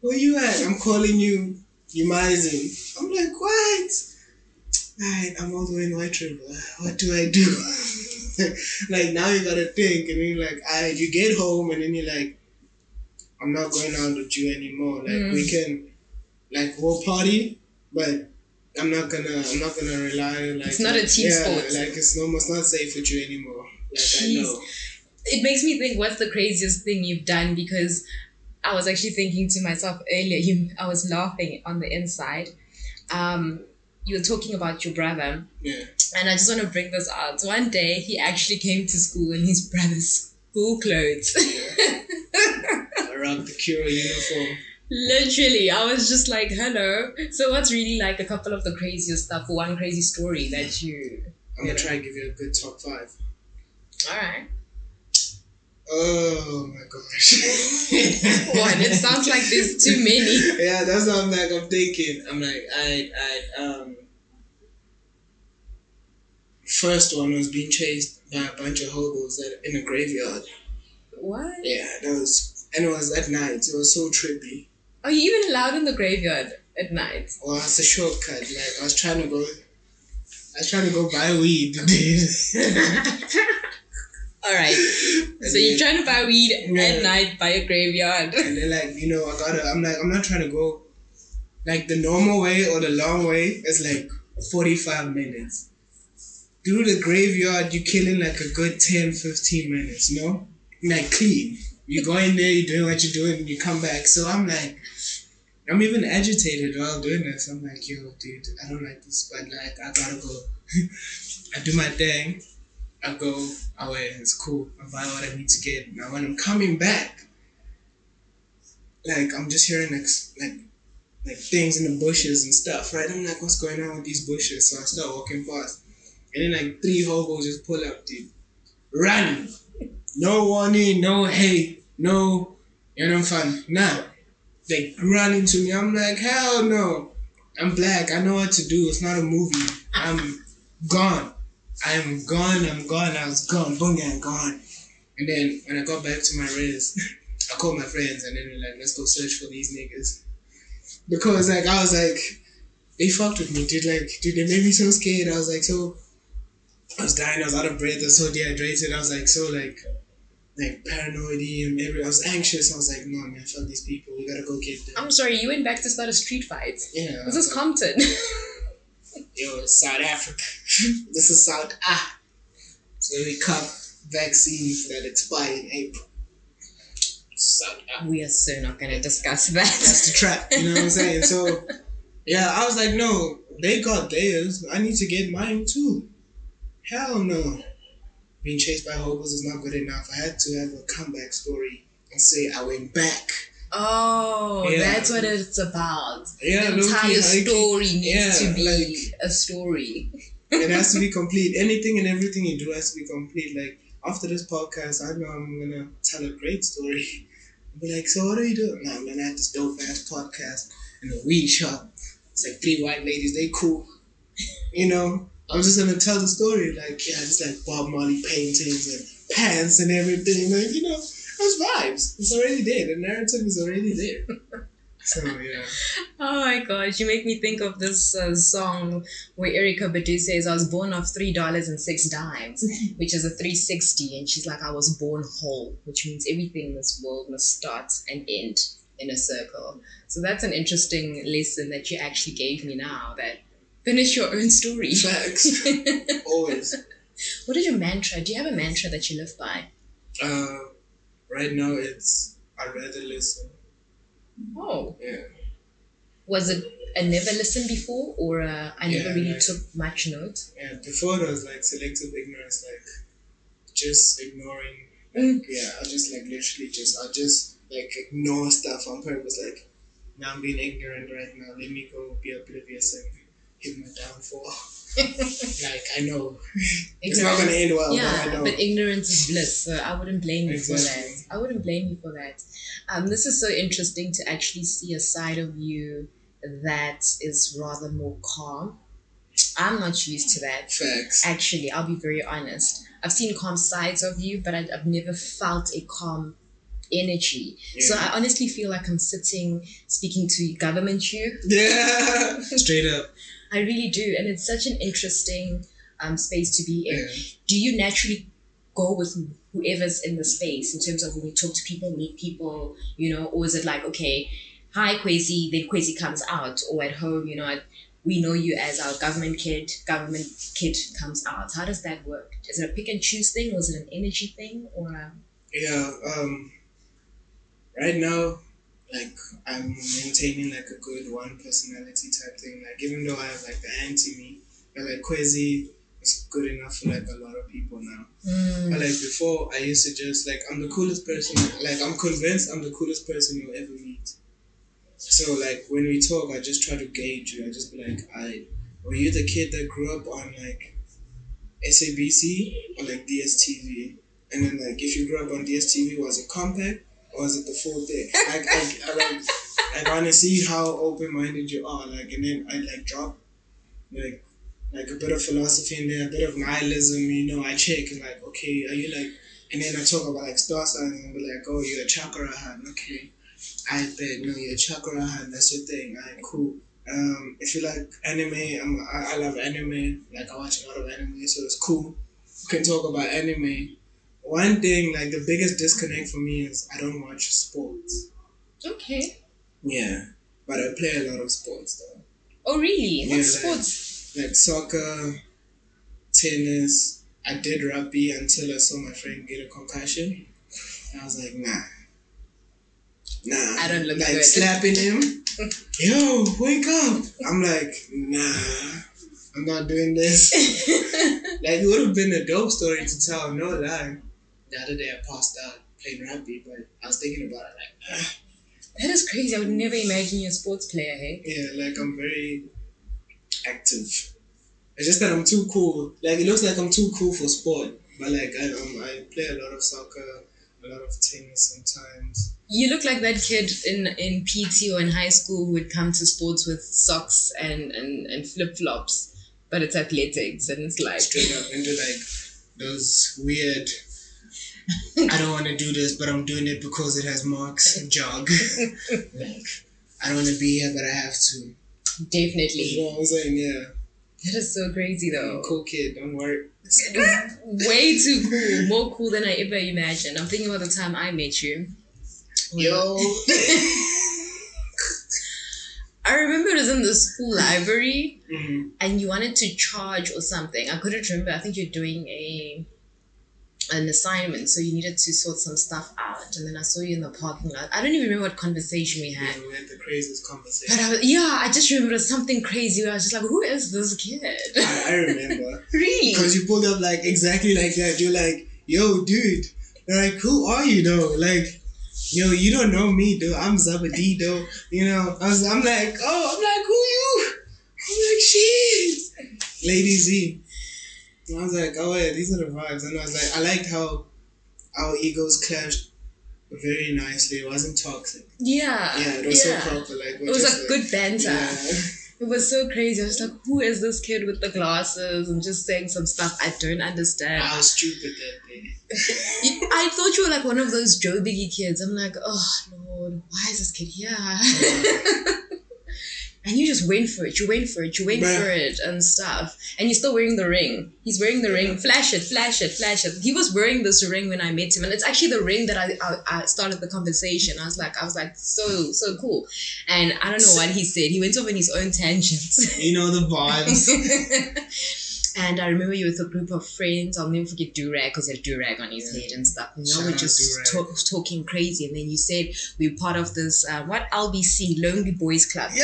Where you at? I'm calling you. You mising. I'm like, what? Alright, I'm all the way in White River. What do I do? Like, now you gotta think. And then you're like, alright, you get home and then you're like, I'm not going out with you anymore. Like, we can, like, we'll party, but I'm not gonna rely on, like, it's not a team sport. Like, it's almost not safe with you anymore. Like, jeez. I know. It makes me think, what's the craziest thing you've done? Because I was actually thinking to myself earlier, I was laughing on the inside. You were talking about your brother. Yeah. And I just want to bring this out. So one day, he actually came to school in his brother's school clothes. Yeah. Around the Kiro uniform. Literally, I was just like, hello. So what's really like a couple of the craziest stuff, or one crazy story that you... I'm going to try and give you a good top five. All right. Oh my gosh. One, it sounds like there's too many. Yeah, that's what I'm thinking. I'm like, first one was being chased by a bunch of hobos in a graveyard. What? Yeah, it was at night. It was so trippy. Are you even allowed in the graveyard at night? Well, it's a shortcut. Like, I was trying to go buy weed, dude. Alright, so you're trying to buy weed at night by a graveyard. And they're like, you know, I'm not trying to go, like, the normal way or the long way is like 45 minutes. Through the graveyard, you're killing like a good 10, 15 minutes, you know? Like, clean. You go in there, you're doing what you're doing, and you come back. So I'm like, I'm even agitated while doing this. I'm like, yo, dude, I don't like this, but like, I gotta go. I do my thing. I go away, it's cool, I buy what I need to get. Now when I'm coming back, like, I'm just hearing like things in the bushes and stuff, right? I'm like, what's going on with these bushes? So I start walking past, and then like three hobos just pull up, dude. Run! No warning, no hey, no, you're not fun. Nah, they run into me. I'm like, hell no. I'm black, I know what to do. It's not a movie. I'm gone. I was gone, boom, gone. And then when I got back to my res, I called my friends and then they're like, let's go search for these niggas. Because like, I was like, they fucked with me, dude. Like, dude, they made me so scared. I was like, I was dying, I was out of breath, I was so dehydrated, I was like, so like paranoid and everything. I was anxious, I was like, no man, fuck these people, we gotta go get them. I'm sorry, you went back to start a street fight? Yeah. This is like, Compton. Yo, South Africa. This is South Ah. So we cop vaccines that expire in April. South Ah. We are so not gonna discuss that. That's the trap, you know what I'm saying? So yeah, I was like, no, they got theirs. I need to get mine too. Hell no. Being chased by hobos is not good enough. I had to have a comeback story and say I went back. Oh, yeah. That's what it's about. Yeah, the entire story needs to be like, a story. It has to be complete. Anything and everything you do has to be complete. Like, after this podcast, I know I'm gonna tell a great story. I'll be like, so what are you doing? Nah, man, I had this dope ass podcast in a weed shop. It's like three white ladies, they cool. You know, I'm just gonna tell the story. Like, yeah, it's like Bob Marley paintings and pants and everything. Like, you know. Those vibes. It's already there. The narrative is already there. So yeah. Oh my gosh, you make me think of this song where Erykah Badu says, "I was born off $3.06," which is a 360, and she's like, "I was born whole," which means everything in this world must start and end in a circle. So that's an interesting lesson that you actually gave me now. That finish your own story. Facts. Always. What is your mantra? Do you have a mantra that you live by? Right now it's "I rather listen." Oh. Yeah. Was it "I never listened" before, or "I never really took much note"? Yeah, before it was like selective ignorance, like just ignoring. Yeah, I just like literally just, I just like ignore stuff on purpose. Like, now I'm being ignorant right now, let me go be oblivious and hit my downfall. Like, I know it's not going to end well, but I know. But ignorance is bliss, so I wouldn't blame you for that. I wouldn't blame you for that. This is so interesting to actually see a side of you that is rather more calm. I'm not used to that. Facts. Actually, I'll be very honest. I've seen calm sides of you, but I've never felt a calm energy. Yeah. So I honestly feel like I'm sitting, speaking to government you. Yeah, straight up. I really do. And it's such an interesting space to be in. Yeah. Do you naturally go with whoever's in the space in terms of when you talk to people, meet people, you know, or is it like, okay, hi Kwezi, then Kwezi comes out, or at home, you know, we know you as our government kid comes out. How does that work? Is it a pick and choose thing, or is it an energy thing, or a... Yeah, right now, like, I'm maintaining like a good one personality type thing. Like, even though I have like the anti-me, but like Kwezi is good enough for like a lot of people now. But like before, I used to just like, I'm the coolest person. Like, I'm convinced I'm the coolest person you'll ever meet. So like when we talk, I just try to gauge you. I just be like, were you the kid that grew up on like SABC or like DSTV? And then like, if you grew up on DSTV, was it compact? Or is it the full thing? Like, I want to see how open-minded you are. Like, and then I like drop like a bit of philosophy in there, a bit of nihilism, you know. I check and like, okay, are you like, and then I talk about like star signs and be like, oh, you're a Chakrahan, okay. I bet, no, you're a Chakrahan, that's your thing. Alright, cool. If you like anime, I love anime. Like, I watch a lot of anime, so it's cool. You can talk about anime. One thing, like the biggest disconnect for me is I don't watch sports. Okay. Yeah, but I play a lot of sports though. Oh really? Yeah, what sports? Like soccer, tennis. I did rugby until I saw my friend get a concussion. I was like, nah. I don't look like good. Slapping him. Yo, wake up! I'm like, nah. I'm not doing this. Like, it would have been a dope story to tell. No lie. The other day I passed out playing rugby, but I was thinking about it like, ah. That is crazy. I would never imagine you're a sports player, hey? Yeah, like I'm very active. It's just that I'm too cool. Like, it looks like I'm too cool for sport. But like, I play a lot of soccer, a lot of tennis sometimes. You look like that kid in PT or in high school who would come to sports with socks and flip-flops. But it's athletics, and it's like... Straight up into like those weird... I don't want to do this, but I'm doing it because it has marks. Jog. Like, I don't want to be here, but I have to. Definitely. You know what I'm saying? Yeah. That is so crazy, though. Cool kid, don't worry. Way too cool. More cool than I ever imagined. I'm thinking about the time I met you. Yo. I remember it was in the school library, and you wanted to charge or something. I couldn't remember. I think you're doing an assignment, so you needed to sort some stuff out. And then I saw you in the parking lot. I don't even remember what conversation we had. Yeah, we had the craziest conversation. But I just remember something crazy where I was just like, who is this kid? I remember. Really? Because you pulled up like exactly like that. You're like, yo, dude. They're like, who are you though? Like, yo, you don't know me, though. I'm Zabadi, though. You know, I'm like, who you? I'm like, shit. Lady Z. And I was like, oh, yeah, these are the vibes. And I was like, I liked how our egos clashed very nicely. It wasn't toxic. Yeah. Yeah, it was so proper. Like, it was just, good banter. Yeah. It was so crazy. I was like, who is this kid with the glasses and just saying some stuff I don't understand? I was stupid that day. I thought you were like one of those Joe Biggie kids. I'm like, oh Lord, why is this kid here? And you just went for it. You went for it and stuff. And you're still wearing the ring. He's wearing the ring. Flash it, flash it, flash it. He was wearing this ring when I met him. And it's actually the ring that I started the conversation. I was like, so cool. And I don't know what he said. He went off on his own tangents. You know the vibes. And I remember you with a group of friends. I'll never forget Durag, because he had Durag on his head and stuff. You know, we're just talking crazy. And then you said, we're part of this, LBC, Lonely Boys Club. Yeah!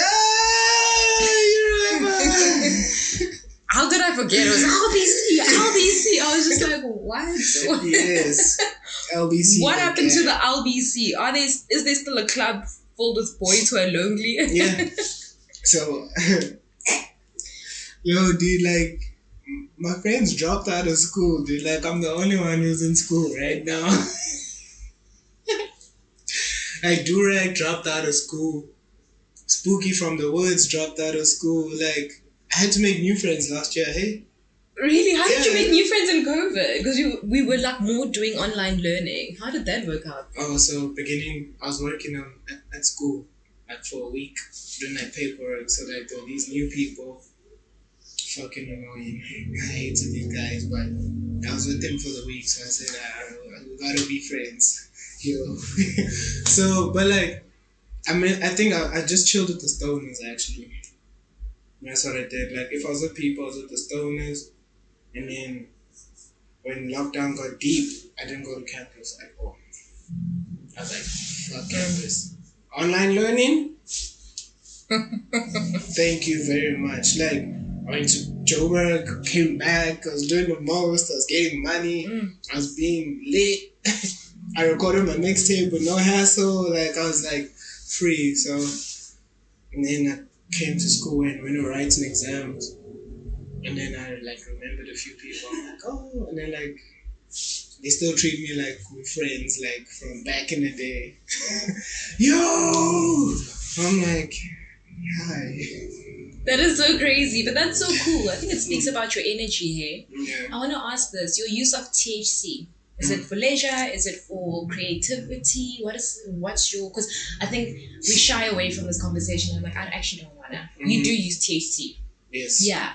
How did I forget? It was LBC. I was just like, what? Yes, LBC. What happened to the LBC? Is there still a club filled with boys who are lonely? Yeah. So, yo, dude, like, my friends dropped out of school, dude. Like, I'm the only one who's in school right now. Like, Durag dropped out of school. Spooky from the Woods dropped out of school. Like, I had to make new friends last year, hey? Really? How did you make new friends in COVID? Because we were like more doing online learning. How did that work out? Oh, so beginning, I was working at school like for a week, doing like paperwork. So like there were these new people fucking annoying. I hated these guys, but I was with them for the week. So I said, we gotta be friends. Yo. So, but like, I mean, I think I just chilled with the stoners, actually. That's what I did. Like, if I was with people, I was with the stoners. And then when lockdown got deep, I didn't go to campus at all. I was like, fuck campus. Online learning? Thank you very much. Like, I went to Joburg, came back, I was doing the most, I was getting money, I was being lit. I recorded my mixtape with no hassle. Like, I was like, free. So, and then I came to school and went to writing exams, and then I like remembered a few people. I'm like, oh, and then like they still treat me like we're friends, like from back in the day. Yo, I'm like, hi. That is so crazy, but that's so cool. I think it speaks about your energy here. Yeah. I want to ask this: your use of THC. Is it for leisure? Is it for creativity? What's your... Because I think we shy away from this conversation. I'm like, I actually don't want to. You do use THC. Yes. Yeah.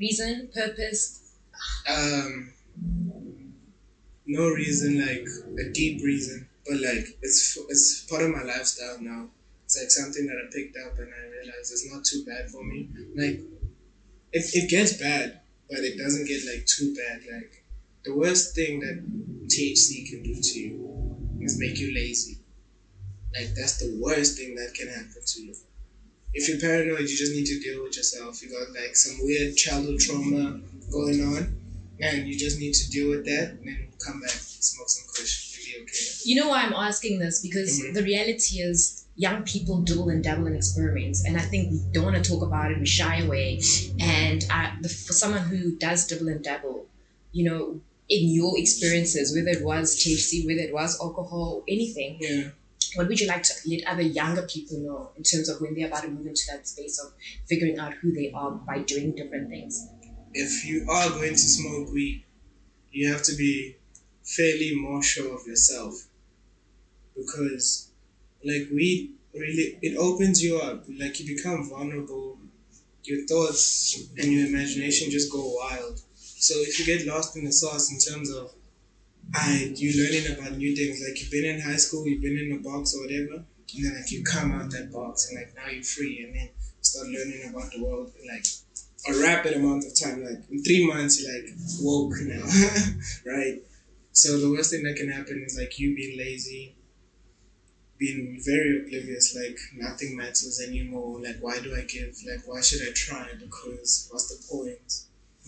Reason? Purpose? No reason, like a deep reason. But like, it's part of my lifestyle now. It's like something that I picked up and I realized it's not too bad for me. Like, it gets bad, but it doesn't get like too bad. Like, the worst thing that THC can do to you is make you lazy. Like, that's the worst thing that can happen to you. If you're paranoid, you just need to deal with yourself. You got like some weird childhood trauma going on, and you just need to deal with that, and then come back, smoke some kush, you'll be okay. You know why I'm asking this? Because the reality is, young people do and dabble in experiments, and I think we don't want to talk about it, we shy away. And for someone who does dabble, you know, in your experiences, whether it was THC, whether it was alcohol, anything, what would you like to let other younger people know in terms of when they're about to move into that space of figuring out who they are by doing different things? If you are going to smoke weed, you have to be fairly more sure of yourself, because like weed really, it opens you up. Like, you become vulnerable, your thoughts and your imagination just go wild. So if you get lost in the sauce in terms of you're learning about new things, like you've been in high school, you've been in a box or whatever, and then like you come out that box and like now you're free, and then start learning about the world in like a rapid amount of time. Like in 3 months you're like woke now. Right? So the worst thing that can happen is like you being lazy, being very oblivious, like nothing matters anymore, like why do I give, like why should I try, because what's the point?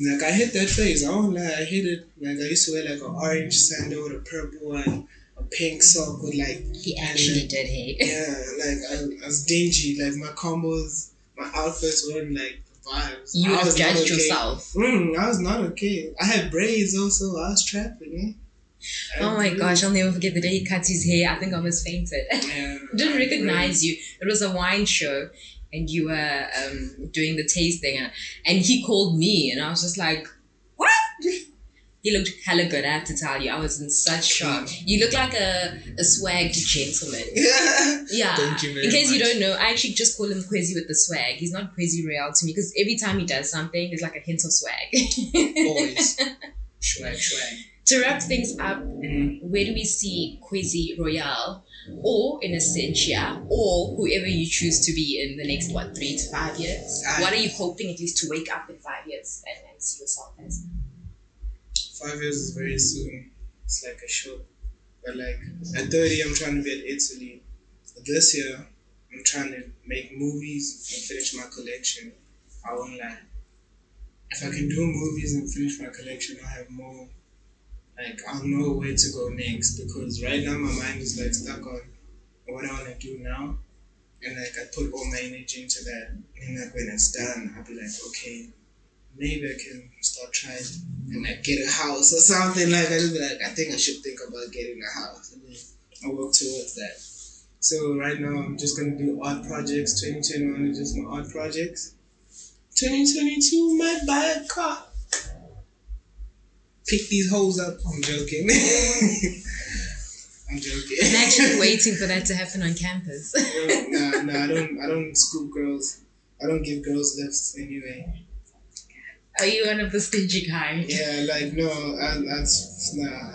Like, I hit that phase, I won't lie, I hit it. Like, I used to wear like an orange sandal with a purple one, a pink sock with like... He actually did hate. Yeah, like, I was dingy, like my combos, my outfits weren't like the vibes. You have judged yourself. I was not okay. I had braids also, I was trapping, Oh my gosh, I'll never forget the day he cut his hair, I think I almost fainted. Didn't recognize you, it was a wine show. and you were doing the tasting, and he called me, and I was just like, what? He looked hella good, I have to tell you. I was in such shock. You look like a swagged gentleman. Yeah. Thank you very much. In case you don't know, I actually just call him Kwezi with the swag. He's not Kwezi Royale to me, because every time he does something, there's like a hint of swag. Always. Swag, swag. To wrap things up, where do we see Kwezi Royale or Innocentia or whoever you choose to be in the next, 3 to 5 years? What are you hoping at least to wake up in 5 years and see yourself as? 5 years is very soon. It's like a show. But like at 30, I'm trying to be at Italy. This year, I'm trying to make movies and finish my collection. I won't lie. If I can do movies and finish my collection, I'll have more. Like I'll know where to go next, because right now my mind is like stuck on what I want to do now. And like I put all my energy into that. And like when it's done, I'll be like, okay, maybe I can start trying and like get a house or something. Like I just be like, I think I should think about getting a house, and then I work towards that. So right now I'm just gonna do art projects. 2021 is just my art projects. 2022 might buy a car. Pick these hoes up. I'm joking. I'm joking. I'm actually waiting for that to happen on campus. No, I don't scoop girls. I don't give girls lifts anyway. Are you one of the stingy kind? Yeah, like, no,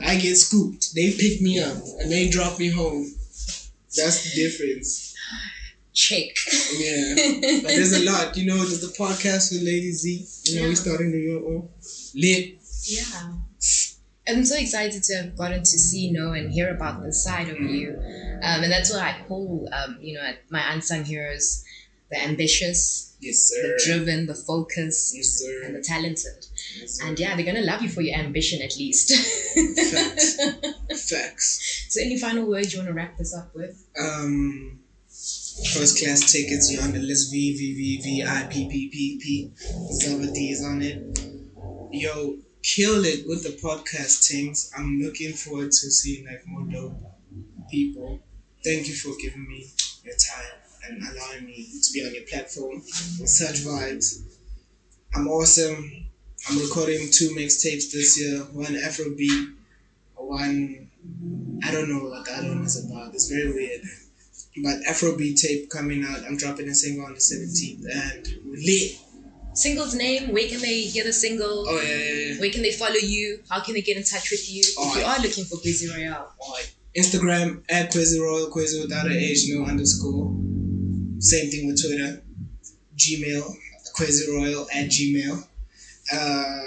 I get scooped. They pick me up and they drop me home. That's the difference. Check. Yeah. But there's a lot, there's the podcast with Lady Z. We started in New York. Lit. Yeah. I'm so excited to have gotten to see, know, and hear about this side of you. And that's what I call, my unsung heroes, the ambitious. Yes, sir. The driven, the focused, yes, sir. And the talented. Yes, sir. And yeah, they're going to love you for your ambition at least. Facts. Facts. So any final words you want to wrap this up with? First class tickets, you're on the list. VVVVIPPPP. Zabadi is on it. Yo, kill it with the podcast things. I'm looking forward to seeing like more dope people. Thank you for giving me your time and allowing me to be on your platform with such vibes. I'm awesome. I'm recording 2 mixtapes this year, one Afrobeat, one, I don't know what the other one is about, it's very weird. But Afrobeat tape coming out, I'm dropping a single on the 17th and we're lit. Single's name, where can they get a single? Oh yeah. Where can they follow you? How can they get in touch with you? If you are looking for Kwezi Royale. Instagram at Kwezi Royale, Kwezi without an H, no underscore. Same thing with Twitter, Gmail, KweziRoyale@gmail.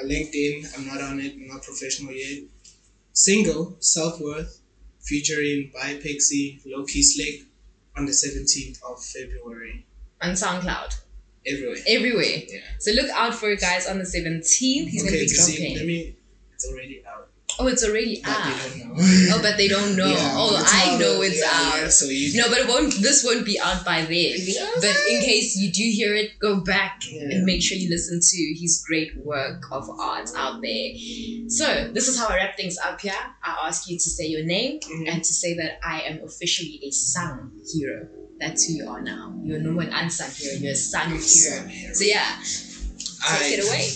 LinkedIn, I'm not on it, I'm not professional yet. Single, Self-Worth, featuring Bypexie, Low-Key Slick, on the 17th of February. On SoundCloud? Everywhere. Yeah. So look out for it, guys, on the 17th. He's going to be dropping. It's already out. Oh, it's already out. But they don't know. Yeah, I know it's out. Yeah, so but this won't be out by then. Yeah. But in case you do hear it, go back and make sure you listen to his great work of art out there. So, this is how I wrap things up here. I ask you to say your name and to say that I am officially a sung hero. That's who you are now. You're no more an unsung hero. You're a sung hero. So, yeah. Take it away.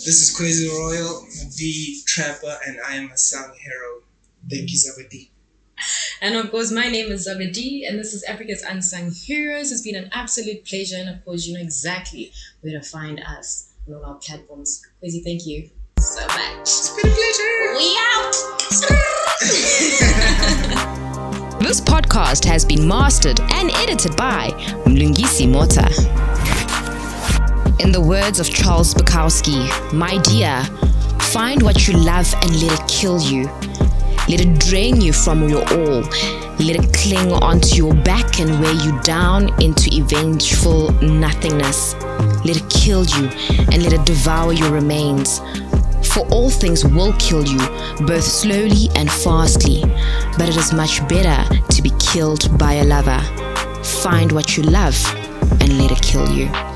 This is Kwezi Royale, the Trapper, and I am a sung hero. Thank you, Zabadi. And of course, my name is Zabadi, and this is Africa's Unsung Heroes. It's been an absolute pleasure, and of course, you know exactly where to find us on all our platforms. Kwezi, thank you so much. It's been a pleasure. We out. This podcast has been mastered and edited by Mlungisi Mota. In the words of Charles Bukowski, my dear, find what you love and let it kill you. Let it drain you from your all. Let it cling onto your back and weigh you down into vengeful nothingness. Let it kill you and let it devour your remains. For all things will kill you, both slowly and fastly. But it is much better to be killed by a lover. Find what you love and let it kill you.